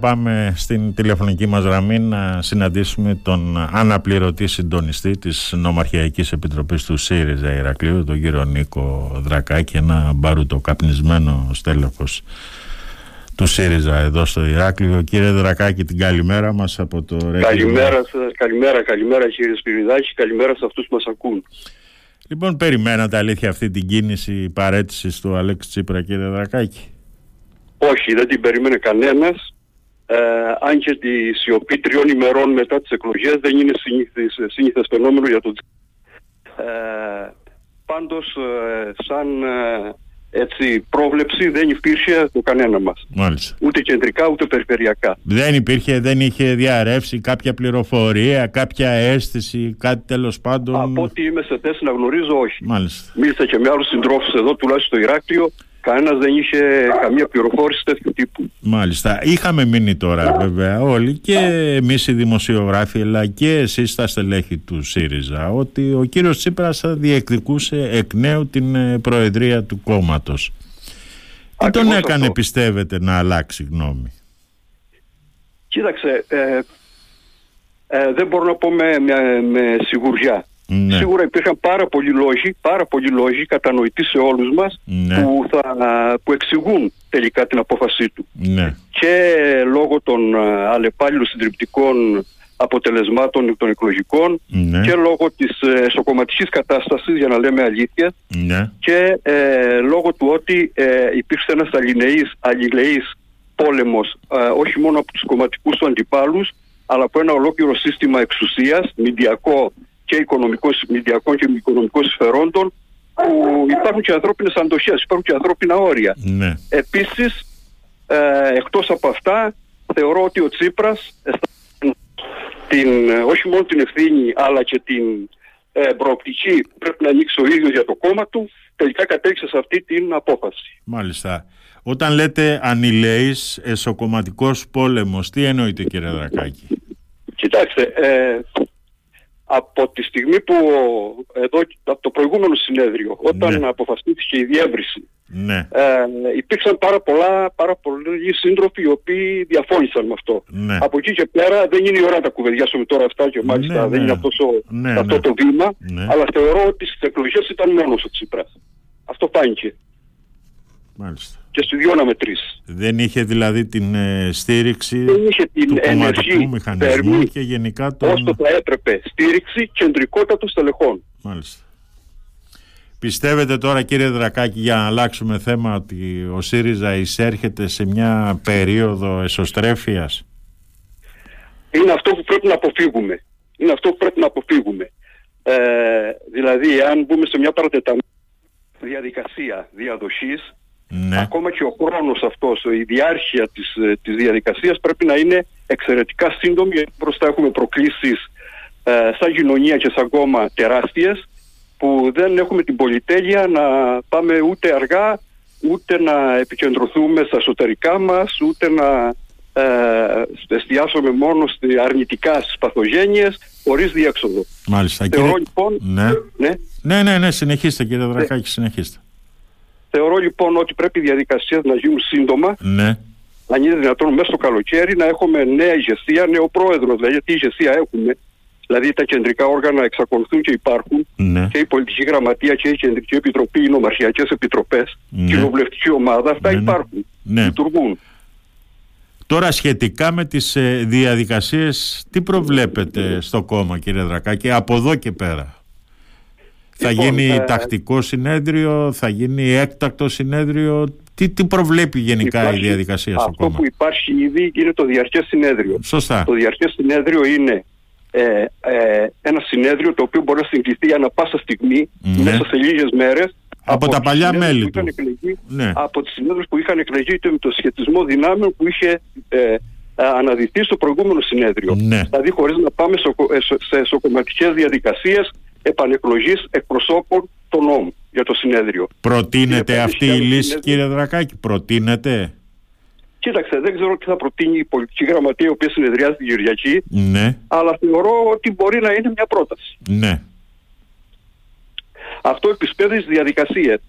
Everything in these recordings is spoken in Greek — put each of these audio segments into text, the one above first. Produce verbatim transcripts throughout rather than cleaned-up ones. Πάμε στην τηλεφωνική μας γραμμή να συναντήσουμε τον αναπληρωτή συντονιστή της Νομαρχιακής Επιτροπής του ΣΥΡΙΖΑ Ηρακλείου, τον κύριο Νίκο Δρακάκη, ένα μπαρουτοκαπνισμένο στέλεχος του ΣΥΡΙΖΑ εδώ στο Ηράκλειο. Κύριε Δρακάκη, την καλημέρα μας από το Ρέκλειο. Καλημέρα σας, καλημέρα, καλημέρα κύριε Σπυριδάκη, καλημέρα σε αυτούς που μας ακούν. Λοιπόν, περιμένατε αλήθεια αυτή την κίνηση παρέτησης του Αλέξη Τσίπρα, κύριε Δρακάκη? Όχι, δεν την περίμενε κανένας. Ε, αν και τη σιωπή τριών ημερών μετά τις εκλογές δεν είναι σύνηθες φαινόμενο για τον Τσίπρα. Ε, πάντως, ε, σαν ε, έτσι, πρόβλεψη δεν υπήρχε το κανένα μας. Μάλιστα. Ούτε κεντρικά ούτε περιφερειακά. Δεν υπήρχε, δεν είχε διαρρεύσει κάποια πληροφορία, κάποια αίσθηση, κάτι τέλος πάντων? Από ό,τι είμαι σε θέση να γνωρίζω, όχι. Μάλιστα. Μίλησα και με άλλους συντρόφους εδώ, τουλάχιστον στο Ηράκλειο. Κανένας δεν είχε καμία πληροφόρηση τέτοιου τύπου. Μάλιστα. Είχαμε μείνει τώρα βέβαια όλοι, και εμείς οι δημοσιογράφοι αλλά και εσείς τα στελέχη του ΣΥΡΙΖΑ, ότι ο κύριος Τσίπρας διεκδικούσε εκ νέου την προεδρία του κόμματος. Τι τον έκανε αυτό, πιστεύετε, να αλλάξει γνώμη? Κοίταξε, ε, ε, δεν μπορώ να πω με, με, με σιγουριά. Ναι. Σίγουρα υπήρχαν πάρα πολλοί λόγοι, πάρα πολλοί λόγοι κατανοητοί σε όλους μας, ναι, που, θα, που εξηγούν τελικά την απόφασή του. Ναι. Και λόγω των αλλεπάλληλων συντριπτικών αποτελεσμάτων των εκλογικών, ναι, και λόγω της εσωκομματικής κατάστασης, για να λέμε αλήθεια, ναι, και ε, λόγω του ότι ε, υπήρξε ένας αλληλεής, αλληλεής πόλεμος, ε, όχι μόνο από τους κομματικούς του αντιπάλους, αλλά από ένα ολόκληρο σύστημα εξουσίας, μηντιακό και μηντιακών και οικονομικών συμφερόντων, που υπάρχουν και ανθρώπινες αντοχές, υπάρχουν και ανθρώπινα όρια. Ναι. Επίσης, ε, εκτός από αυτά, θεωρώ ότι ο Τσίπρας την, όχι μόνο την ευθύνη, αλλά και την ε, προοπτική πρέπει να ανοίξει ο ίδιος για το κόμμα του, τελικά κατέληξε σε αυτή την απόφαση. Μάλιστα. Όταν λέτε ανηλεής εσωκομματικός πόλεμος, τι εννοείτε, κύριε Δρακάκη? Κοιτάξτε, ε, από τη στιγμή που εδώ, από το προηγούμενο συνέδριο, όταν, ναι, αποφασίστηκε η διεύρυνση, ναι, ε, υπήρξαν πάρα, πολλά, πάρα πολλοί σύντροφοι οι οποίοι διαφώνησαν με αυτό. Ναι. Από εκεί και πέρα δεν είναι η ώρα να τα κουβεντιάσουμε τώρα αυτά, και μάλιστα, ναι, δεν, ναι, είναι αυτός ο, ναι, αυτό, ναι, το βήμα, ναι, αλλά θεωρώ ότι στις εκλογές ήταν μόνος ο Τσίπρας. Αυτό φάνηκε. Μάλιστα. Και στις δύο αναμετρήσεις. Δεν είχε δηλαδή την ε, στήριξη του κομματικού μηχανισμού και γενικά τον... όσο θα έπρεπε, στήριξη κεντρικότατων στελεχών. Μάλιστα. Πιστεύετε τώρα, κύριε Δρακάκη, για να αλλάξουμε θέμα, ότι ο ΣΥΡΙΖΑ εισέρχεται σε μια περίοδο εσωστρέφειας? Είναι αυτό που πρέπει να αποφύγουμε. Είναι αυτό που πρέπει να αποφύγουμε. Ε, δηλαδή, αν μπούμε σε μια παρατεταμένη διαδικασία διαδοχής, ναι, ακόμα και ο χρόνος αυτός, η διάρκεια της, της διαδικασίας πρέπει να είναι εξαιρετικά σύντομη, γιατί μπροστά έχουμε προκλήσεις ε, σαν κοινωνία και σαν κόμμα τεράστιες, που δεν έχουμε την πολυτέλεια να πάμε ούτε αργά, ούτε να επικεντρωθούμε στα εσωτερικά μας, ούτε να ε, εστιάσουμε μόνο στη αρνητικά στις παθογένειες, χωρίς διέξοδο. Μάλιστα. Θεωρώ, κύριε... λοιπόν... Ναι. Ναι. Ναι, ναι, ναι, συνεχίστε κύριε Δρακάκη, ναι, συνεχίστε. Θεωρώ λοιπόν ότι πρέπει οι διαδικασίες να γίνουν σύντομα, ναι, αν είναι δυνατόν μέσα στο καλοκαίρι να έχουμε νέα ηγεσία, νέο πρόεδρο, δηλαδή τι ηγεσία έχουμε, δηλαδή τα κεντρικά όργανα εξακολουθούν και υπάρχουν, ναι, και η πολιτική γραμματεία και η κεντρική επιτροπή, οι νομαρχιακές επιτροπές, ναι, η κοινοβουλευτική ομάδα, αυτά, ναι, υπάρχουν, ναι, λειτουργούν. Τώρα σχετικά με τις διαδικασίες, τι προβλέπετε στο κόμμα, κύριε Δρακάκη, από εδώ και πέρα? Θα γίνει λοιπόν, τακτικό συνέδριο, θα γίνει έκτακτο συνέδριο. Τι, τι προβλέπει γενικά υπάρχει, η διαδικασία στο κόμμα? Αυτό που υπάρχει ήδη είναι το διαρκές συνέδριο. Σωστά. Το διαρκές συνέδριο είναι ε, ε, ένα συνέδριο το οποίο μπορεί να συγκληθεί ανά πάσα στιγμή, ναι, μέσα σε λίγες μέρες. Από, από τα παλιά μέλη του. Εκλεγεί, ναι. Από τις συνέδρους που είχαν εκλεγεί, είτε με το σχετισμό δυνάμεων που είχε ε, αναδειχθεί στο προηγούμενο συνέδριο. Ναι. Δηλαδή χωρίς να πάμε σε εσωκομματικές διαδικασίες επανεκλογής εκπροσώπων των νόμων για το συνέδριο. Προτείνεται και αυτή η λύση, συνέδριο, κύριε Δρακάκη? Προτείνεται. Κοίταξε, δεν ξέρω τι θα προτείνει η πολιτική γραμματεία, η οποία συνεδριάζει την Κυριακή, ναι, αλλά θεωρώ ότι μπορεί να είναι μια πρόταση. Ναι. Αυτό επισπεύδει τις διαδικασίες.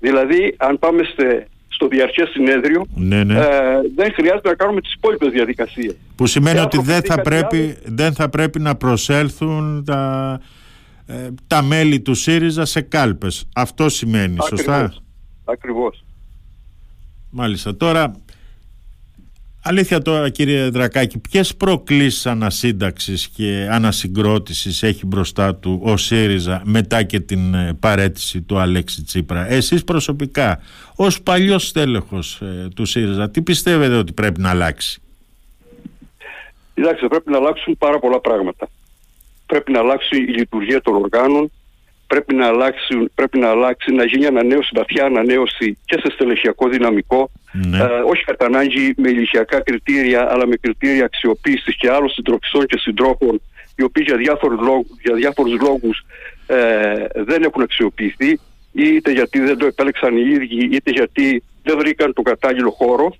Δηλαδή, αν πάμε σε στο διαρκές συνέδριο, ναι, ναι. Ε, δεν χρειάζεται να κάνουμε τις υπόλοιπες διαδικασίες. Που σημαίνει ότι δεν θα, πρέπει, δεν θα πρέπει να προσέλθουν τα, ε, τα μέλη του ΣΥΡΙΖΑ σε κάλπες. Αυτό σημαίνει, ακριβώς, σωστά. Ακριβώς. Μάλιστα. Τώρα, αλήθεια τώρα κύριε Δρακάκη, ποιες προκλήσεις ανασύνταξης και ανασυγκρότησης έχει μπροστά του ο ΣΥΡΙΖΑ μετά και την παραίτηση του Αλέξη Τσίπρα? Εσείς προσωπικά, ως παλιός στέλεχος ε, του ΣΥΡΙΖΑ, τι πιστεύετε ότι πρέπει να αλλάξει? Κοιτάξτε, πρέπει να αλλάξουν πάρα πολλά πράγματα. Πρέπει να αλλάξει η λειτουργία των οργάνων, πρέπει να αλλάξει, πρέπει να, αλλάξει να γίνει ανανέωση, βαθιά ανανέωση και σε στελεχειακό δυναμικό, ναι. ε, όχι κατά ανάγκη με ηλικιακά κριτήρια, αλλά με κριτήρια αξιοποίησης και άλλων συντροφιστών και συντρόφων, οι οποίοι για διάφορους λόγους, για διάφορους λόγους ε, δεν έχουν αξιοποιηθεί, είτε γιατί δεν το επέλεξαν οι ίδιοι, είτε γιατί δεν βρήκαν τον κατάλληλο χώρο.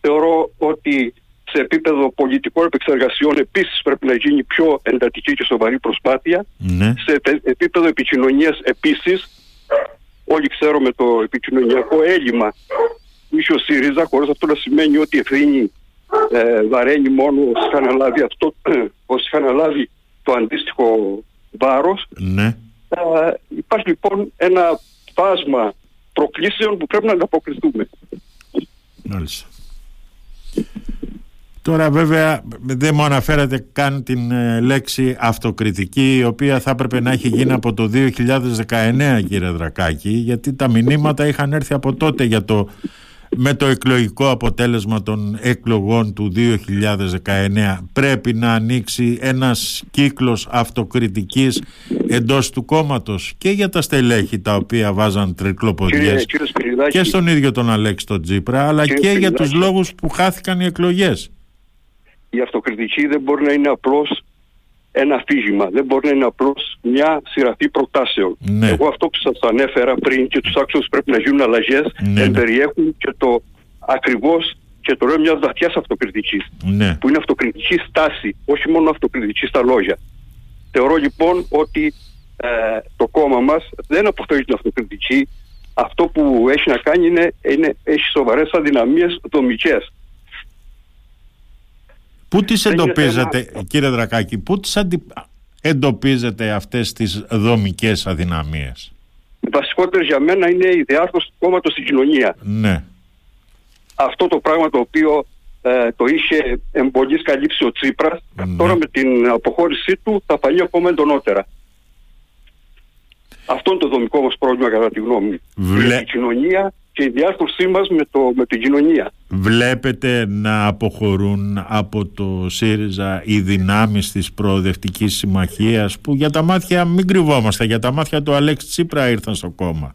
Θεωρώ ότι σε επίπεδο πολιτικών επεξεργασιών επίσης πρέπει να γίνει πιο εντατική και σοβαρή προσπάθεια. Ναι. Σε επίπεδο επικοινωνίας επίσης, όλοι ξέρουμε το επικοινωνιακό έλλειμμα που είχε ο ΣΥΡΙΖΑ, χωρίς αυτό να σημαίνει ότι η ευθύνη ε, βαραίνει μόνο όσοι είχαν αναλάβει, αυτό, όσοι είχαν αναλάβει το αντίστοιχο βάρος. Ναι. Ε, υπάρχει λοιπόν ένα φάσμα προκλήσεων που πρέπει να ανταποκριθούμε. Μάλιστα. Τώρα βέβαια δεν μου αναφέρατε καν την ε, λέξη αυτοκριτική, η οποία θα έπρεπε να έχει γίνει από το δύο χιλιάδες δεκαεννέα, κύριε Δρακάκη, γιατί τα μηνύματα είχαν έρθει από τότε για το, με το εκλογικό αποτέλεσμα των εκλογών του δύο χιλιάδες δεκαεννέα. Πρέπει να ανοίξει ένας κύκλος αυτοκριτικής εντός του κόμματος και για τα στελέχη τα οποία βάζαν τρικλοποδιές και στον ίδιο τον Αλέξη τον Τσίπρα, αλλά κύριε, και Σπυριδάκη, για τους λόγους που χάθηκαν οι εκλογές. Η αυτοκριτική δεν μπορεί να είναι απλώς ένα αφήγημα, δεν μπορεί να είναι απλώς μια σειραφή προτάσεων. Ναι. Εγώ αυτό που σας ανέφερα πριν και τους άξονες πρέπει να γίνουν αλλαγές, ναι, εμπεριέχουν, ναι, και το ακριβώς, και το λέω, μιας βαθιάς αυτοκριτικής, ναι, που είναι αυτοκριτική στάση, όχι μόνο αυτοκριτική στα λόγια. Θεωρώ λοιπόν ότι ε, το κόμμα μας δεν αποφεύγει την αυτοκριτική. Αυτό που έχει να κάνει είναι, είναι έχει σοβαρές αδυναμίες δομικές. Πού τις εντοπίζετε, κύριε Δρακάκη, πού τις αντι... εντοπίζετε αυτές τις δομικές αδυναμίες? Βασικότερο για μένα είναι η διάρθρωση του κόμματος στην κοινωνία. Ναι. Αυτό το πράγμα το οποίο ε, το είχε εμπολής καλύψει ο Τσίπρας, ναι, τώρα με την αποχώρησή του θα φανεί ακόμα εντονότερα. Αυτό είναι το δομικό μας πρόβλημα κατά τη γνώμη μου. Βλέ... Η κοινωνία και η διάρθρωσή μας με, το, με την κοινωνία. Βλέπετε να αποχωρούν από το ΣΥΡΙΖΑ οι δυνάμεις της Προοδευτικής Συμμαχίας που, για τα μάτια, μην κρυβόμαστε, για τα μάτια του Αλέξη Τσίπρα ήρθαν στο κόμμα?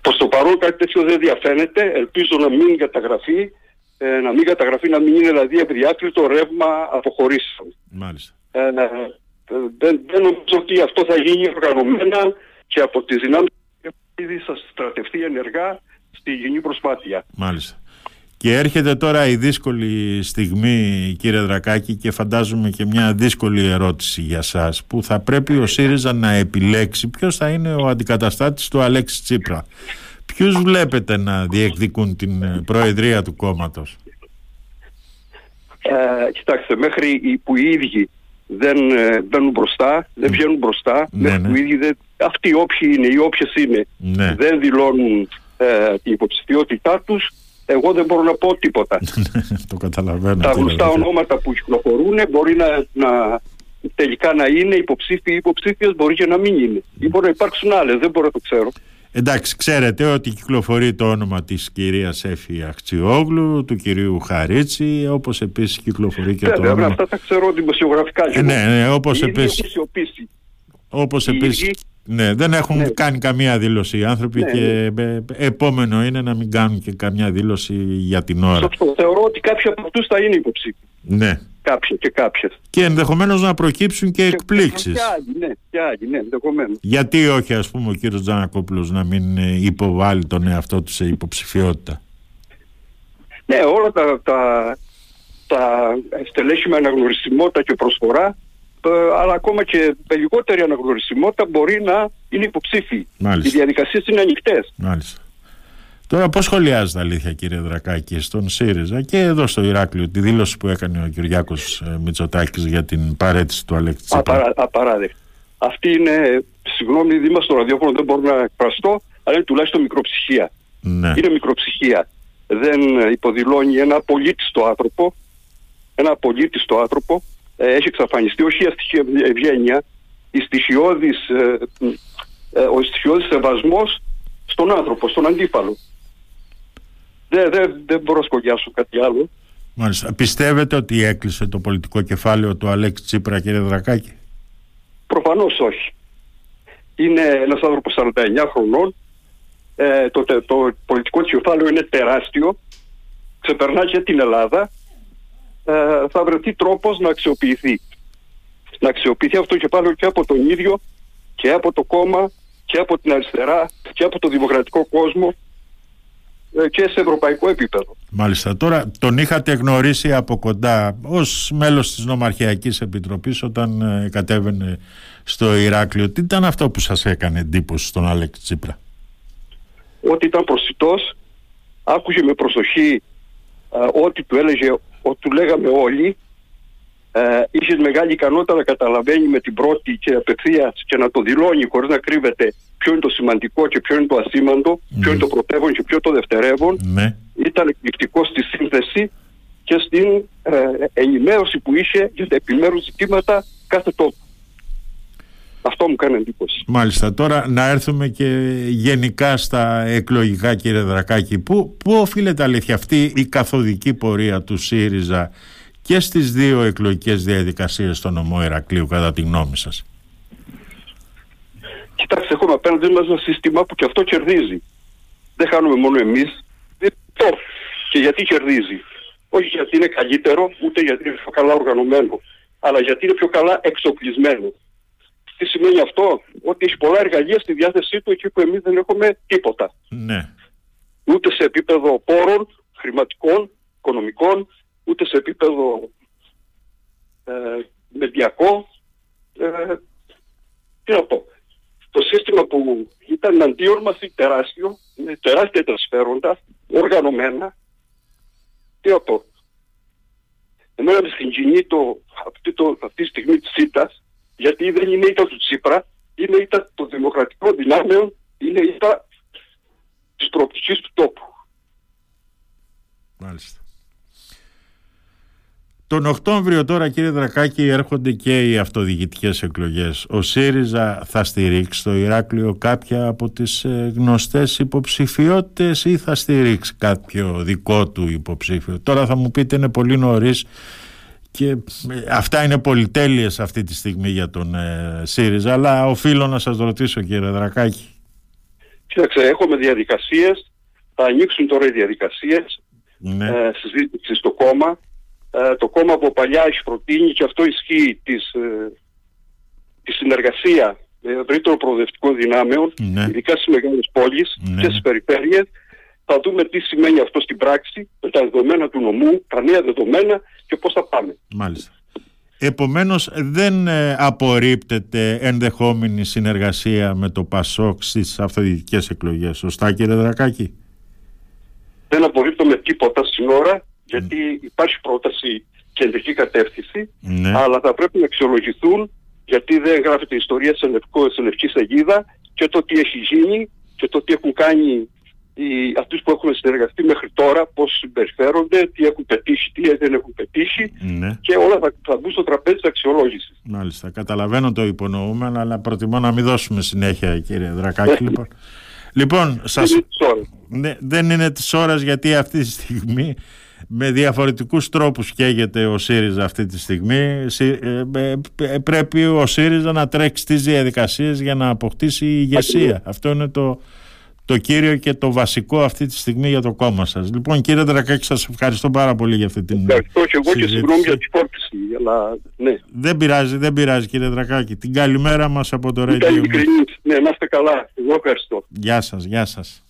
Προς το παρόν κάτι τέτοιο δεν διαφαίνεται. Ελπίζω να μην καταγραφεί, ε, να μην καταγραφεί, να μην είναι δηλαδή ευδιάκριτο ρεύμα αποχωρήσεων. Μάλιστα. Ε, ε, δεν, δεν νομίζω ότι αυτό θα γίνει οργανωμένα και από τις δυνάμεις ήδη θα στρατευτεί ενεργά στη γενική προσπάθεια. Μάλιστα. Και έρχεται τώρα η δύσκολη στιγμή, κύριε Δρακάκη, και φαντάζομαι και μια δύσκολη ερώτηση για σας, που θα πρέπει ο ΣΥΡΙΖΑ να επιλέξει ποιος θα είναι ο αντικαταστάτης του Αλέξη Τσίπρα. Ποιους βλέπετε να διεκδικούν την προεδρία του κόμματος? Ε, κοιτάξτε, μέχρι που οι ίδιοι δεν μπαίνουν μπροστά, δεν βγαίνουν μπροστά, ναι, μέχρι ναι. που οι ίδιοι δεν... Αυτοί όποιοι είναι ή όποιες είναι, ναι, δεν δηλώνουν ε, την υποψηφιότητά τους, εγώ δεν μπορώ να πω τίποτα. Το καταλαβαίνω. Τα γνωστά ονόματα που κυκλοφορούν μπορεί να, να, τελικά να είναι υποψήφιοι ή υποψήφιες, μπορεί και να μην είναι. Ή μπορεί να υπάρξουν άλλες, δεν μπορώ να το ξέρω. Εντάξει, ξέρετε ότι κυκλοφορεί το όνομα της κυρίας Έφη Αχτσιόγλου, του κυρίου Χαρίτση, όπως επίσης κυκλοφορεί και, βέβαια, το όνομα. Αυτά τα ξέρω δημοσιογραφικά. Ε, ναι, ναι, όπως επίσης. Όπως επίσης, ναι, δεν έχουν, ναι, κάνει καμία δήλωση οι άνθρωποι, ναι, και επόμενο είναι να μην κάνουν και καμιά δήλωση για την ώρα. Σωστό. Θεωρώ ότι κάποιοι από αυτούς θα είναι υποψήφιοι. Ναι. Κάποιοι και κάποιες. Και ενδεχομένως να προκύψουν και, και εκπλήξεις. Και άλλοι, ναι, και άλλοι, ναι, ενδεχομένως. Γιατί όχι, ας πούμε, ο κύριος Τζανακόπουλος να μην υποβάλει τον εαυτό του σε υποψηφιότητα? Ναι, όλα τα, τα, τα στελέχη με αναγνωρισιμότητα και προσφορά, αλλά ακόμα και με λιγότερη αναγνωρισιμότητα μπορεί να είναι υποψήφιοι. Οι διαδικασίες είναι ανοιχτές. Μάλιστα. Τώρα πώς σχολιάζεται αλήθεια, κύριε Δρακάκη, στον ΣΥΡΙΖΑ και εδώ στο Ηράκλειο τη δήλωση που έκανε ο Κυριάκος Μητσοτάκης για την παρέτηση του Αλέξη Τσίπρα? Απαρά, Απαράδεκτη. Αυτή είναι, συγγνώμη, δήμα στο ραδιόφωνο δεν μπορώ να εκφραστώ, αλλά είναι τουλάχιστον μικροψυχία. Ναι. Είναι μικροψυχία. Δεν υποδηλώνει ένα απολύτιστο άνθρωπο. Ένα απολύτιστο άνθρωπο. Ε, έχει εξαφανιστεί όχι η αστυχή ευγένεια, η στοιχειώδης, ε, ε, ο στοιχειώδης σεβασμός στον άνθρωπο, στον αντίπαλο. Δεν δε, δε μπορώ να σχολιάσω κάτι άλλο. Μάλιστα. Πιστεύετε ότι έκλεισε το πολιτικό κεφάλαιο του Αλέξη Τσίπρα, κύριε Δρακάκη? Προφανώς όχι. Είναι ένας άνθρωπος σαράντα εννιά χρονών. Ε, το, το, το πολιτικό κεφάλαιο είναι τεράστιο. Ξεπερνά και την Ελλάδα. Ε, θα βρεθεί τρόπος να αξιοποιηθεί. Να αξιοποιηθεί αυτό το κεφάλαιο και από τον ίδιο και από το κόμμα και από την αριστερά και από το δημοκρατικό κόσμο και σε ευρωπαϊκό επίπεδο. Μάλιστα. Τώρα τον είχατε γνωρίσει από κοντά ως μέλος της Νομαρχιακής Επιτροπής όταν ε, κατέβαινε στο Ηράκλειο. Τι ήταν αυτό που σας έκανε εντύπωση στον Αλέξη Τσίπρα? Ότι ήταν προσιτός, άκουγε με προσοχή ε, ό,τι του έλεγε, ό,τι του λέγαμε όλοι. Ε, είχε μεγάλη ικανότητα να καταλαβαίνει με την πρώτη και απευθείας και να το δηλώνει χωρίς να κρύβεται ποιο είναι το σημαντικό και ποιο είναι το ασήμαντο, ναι. Ποιο είναι το πρωτεύον και ποιο το δευτερεύον, ναι. Ήταν εκπληκτικό στη σύνθεση και στην ε, ενημέρωση που είχε για τα επιμέρους ζητήματα κάθε τόπο. Αυτό μου κάνει εντύπωση. Μάλιστα. Τώρα να έρθουμε και γενικά στα εκλογικά, κύριε Δρακάκη. Πού οφείλεται αλήθεια αυτή η καθοδική πορεία του ΣΥΡΙΖΑ και στις δύο εκλογικές διαδικασίες στον νομό Ηρακλείου, κατά τη γνώμη σας? Κοιτάξτε, έχουμε απέναντι μας ένα σύστημα που και αυτό κερδίζει. Δεν χάνουμε μόνο εμείς. Το. Και γιατί κερδίζει? Όχι γιατί είναι καλύτερο, ούτε γιατί είναι πιο καλά οργανωμένο, αλλά γιατί είναι πιο καλά εξοπλισμένο. Τι σημαίνει αυτό? Ότι έχει πολλά εργαλεία στη διάθεσή του εκεί που εμείς δεν έχουμε τίποτα. Ναι. Ούτε σε επίπεδο πόρων, χρηματικών, οικονομικών, ούτε σε επίπεδο ε, μεδιακό. Ε, τι να πω. Το σύστημα που ήταν αντίον μας είναι τεράστιο, είναι τεράστια τα σφαίροντα, οργανωμένα. Τι να πω. Εμένα με συγκινεί το, αυτή, το, αυτή τη στιγμή της ήττας, γιατί δεν είναι ήττα του Τσίπρα, είναι ήττα των δημοκρατικών δυνάμεων, είναι ήττα της προοπτικής του τόπου. Μάλιστα. Τον Οκτώβριο τώρα, κύριε Δρακάκη, έρχονται και οι αυτοδιοικητικές εκλογές. Ο ΣΥΡΙΖΑ θα στηρίξει στο Ηράκλειο κάποια από τις γνωστές υποψηφιότητες ή θα στηρίξει κάποιο δικό του υποψήφιο? Τώρα θα μου πείτε είναι πολύ νωρίς και αυτά είναι πολυτέλειες αυτή τη στιγμή για τον ε, ΣΥΡΙΖΑ, αλλά οφείλω να σας ρωτήσω, κύριε Δρακάκη. Κοίταξε, έχουμε διαδικασίες, θα ανοίξουν τώρα οι διαδικασίες, ναι. ε, συζήτηση στο κόμμα. Ε, το κόμμα από παλιά έχει προτείνει και αυτό ισχύει της, ε, τη συνεργασία ευρύτερων προοδευτικών δυνάμεων, ναι. Ειδικά στις μεγάλες πόλεις, ναι. Και στις περιφέρειες. Θα δούμε τι σημαίνει αυτό στην πράξη με τα δεδομένα του νομού, τα νέα δεδομένα και πώς θα πάμε. Μάλιστα. Επομένως δεν απορρίπτεται ενδεχόμενη συνεργασία με το ΠΑΣΟΚ στις αυτοδιοικητικές εκλογές. Σωστά, κύριε Δρακάκη? Δεν απορρίπτουμε τίποτα στην ώρα. Γιατί υπάρχει πρόταση κεντρική κατεύθυνση, ναι. Αλλά θα πρέπει να αξιολογηθούν, γιατί δεν γράφεται η ιστορία σε λευκή σαγίδα και το τι έχει γίνει και το τι έχουν κάνει οι, αυτοί που έχουν συνεργαστεί μέχρι τώρα, πώς συμπεριφέρονται, τι έχουν πετύχει, τι δεν έχουν πετύχει, ναι. Και όλα θα, θα μπουν στο τραπέζι της αξιολόγησης. Μάλιστα, καταλαβαίνω το υπονοούμε, αλλά προτιμώ να μην δώσουμε συνέχεια, κύριε Δρακάκη. Λοιπόν, λοιπόν σας... ναι, δεν είναι της ώρας, γιατί αυτή τη στιγμή με διαφορετικούς τρόπους καίγεται ο ΣΥΡΙΖΑ αυτή τη στιγμή. Πρέπει ο ΣΥΡΙΖΑ να τρέξει τις διαδικασίες για να αποκτήσει ηγεσία. Αυτό είναι το, το κύριο και το βασικό αυτή τη στιγμή για το κόμμα σας. Λοιπόν, κύριε Δρακάκη, σας ευχαριστώ πάρα πολύ για αυτή την ευχαριστώ και εγώ συζήτηση. Και συγγνώμη για την φόρτιση, αλλά ναι. Δεν πειράζει, δεν πειράζει, κύριε Δρακάκη. Την καλημέρα μας από το Radio. Ναι, να είστε καλά. Εγώ ευχαριστώ. Γεια σας, γεια σας.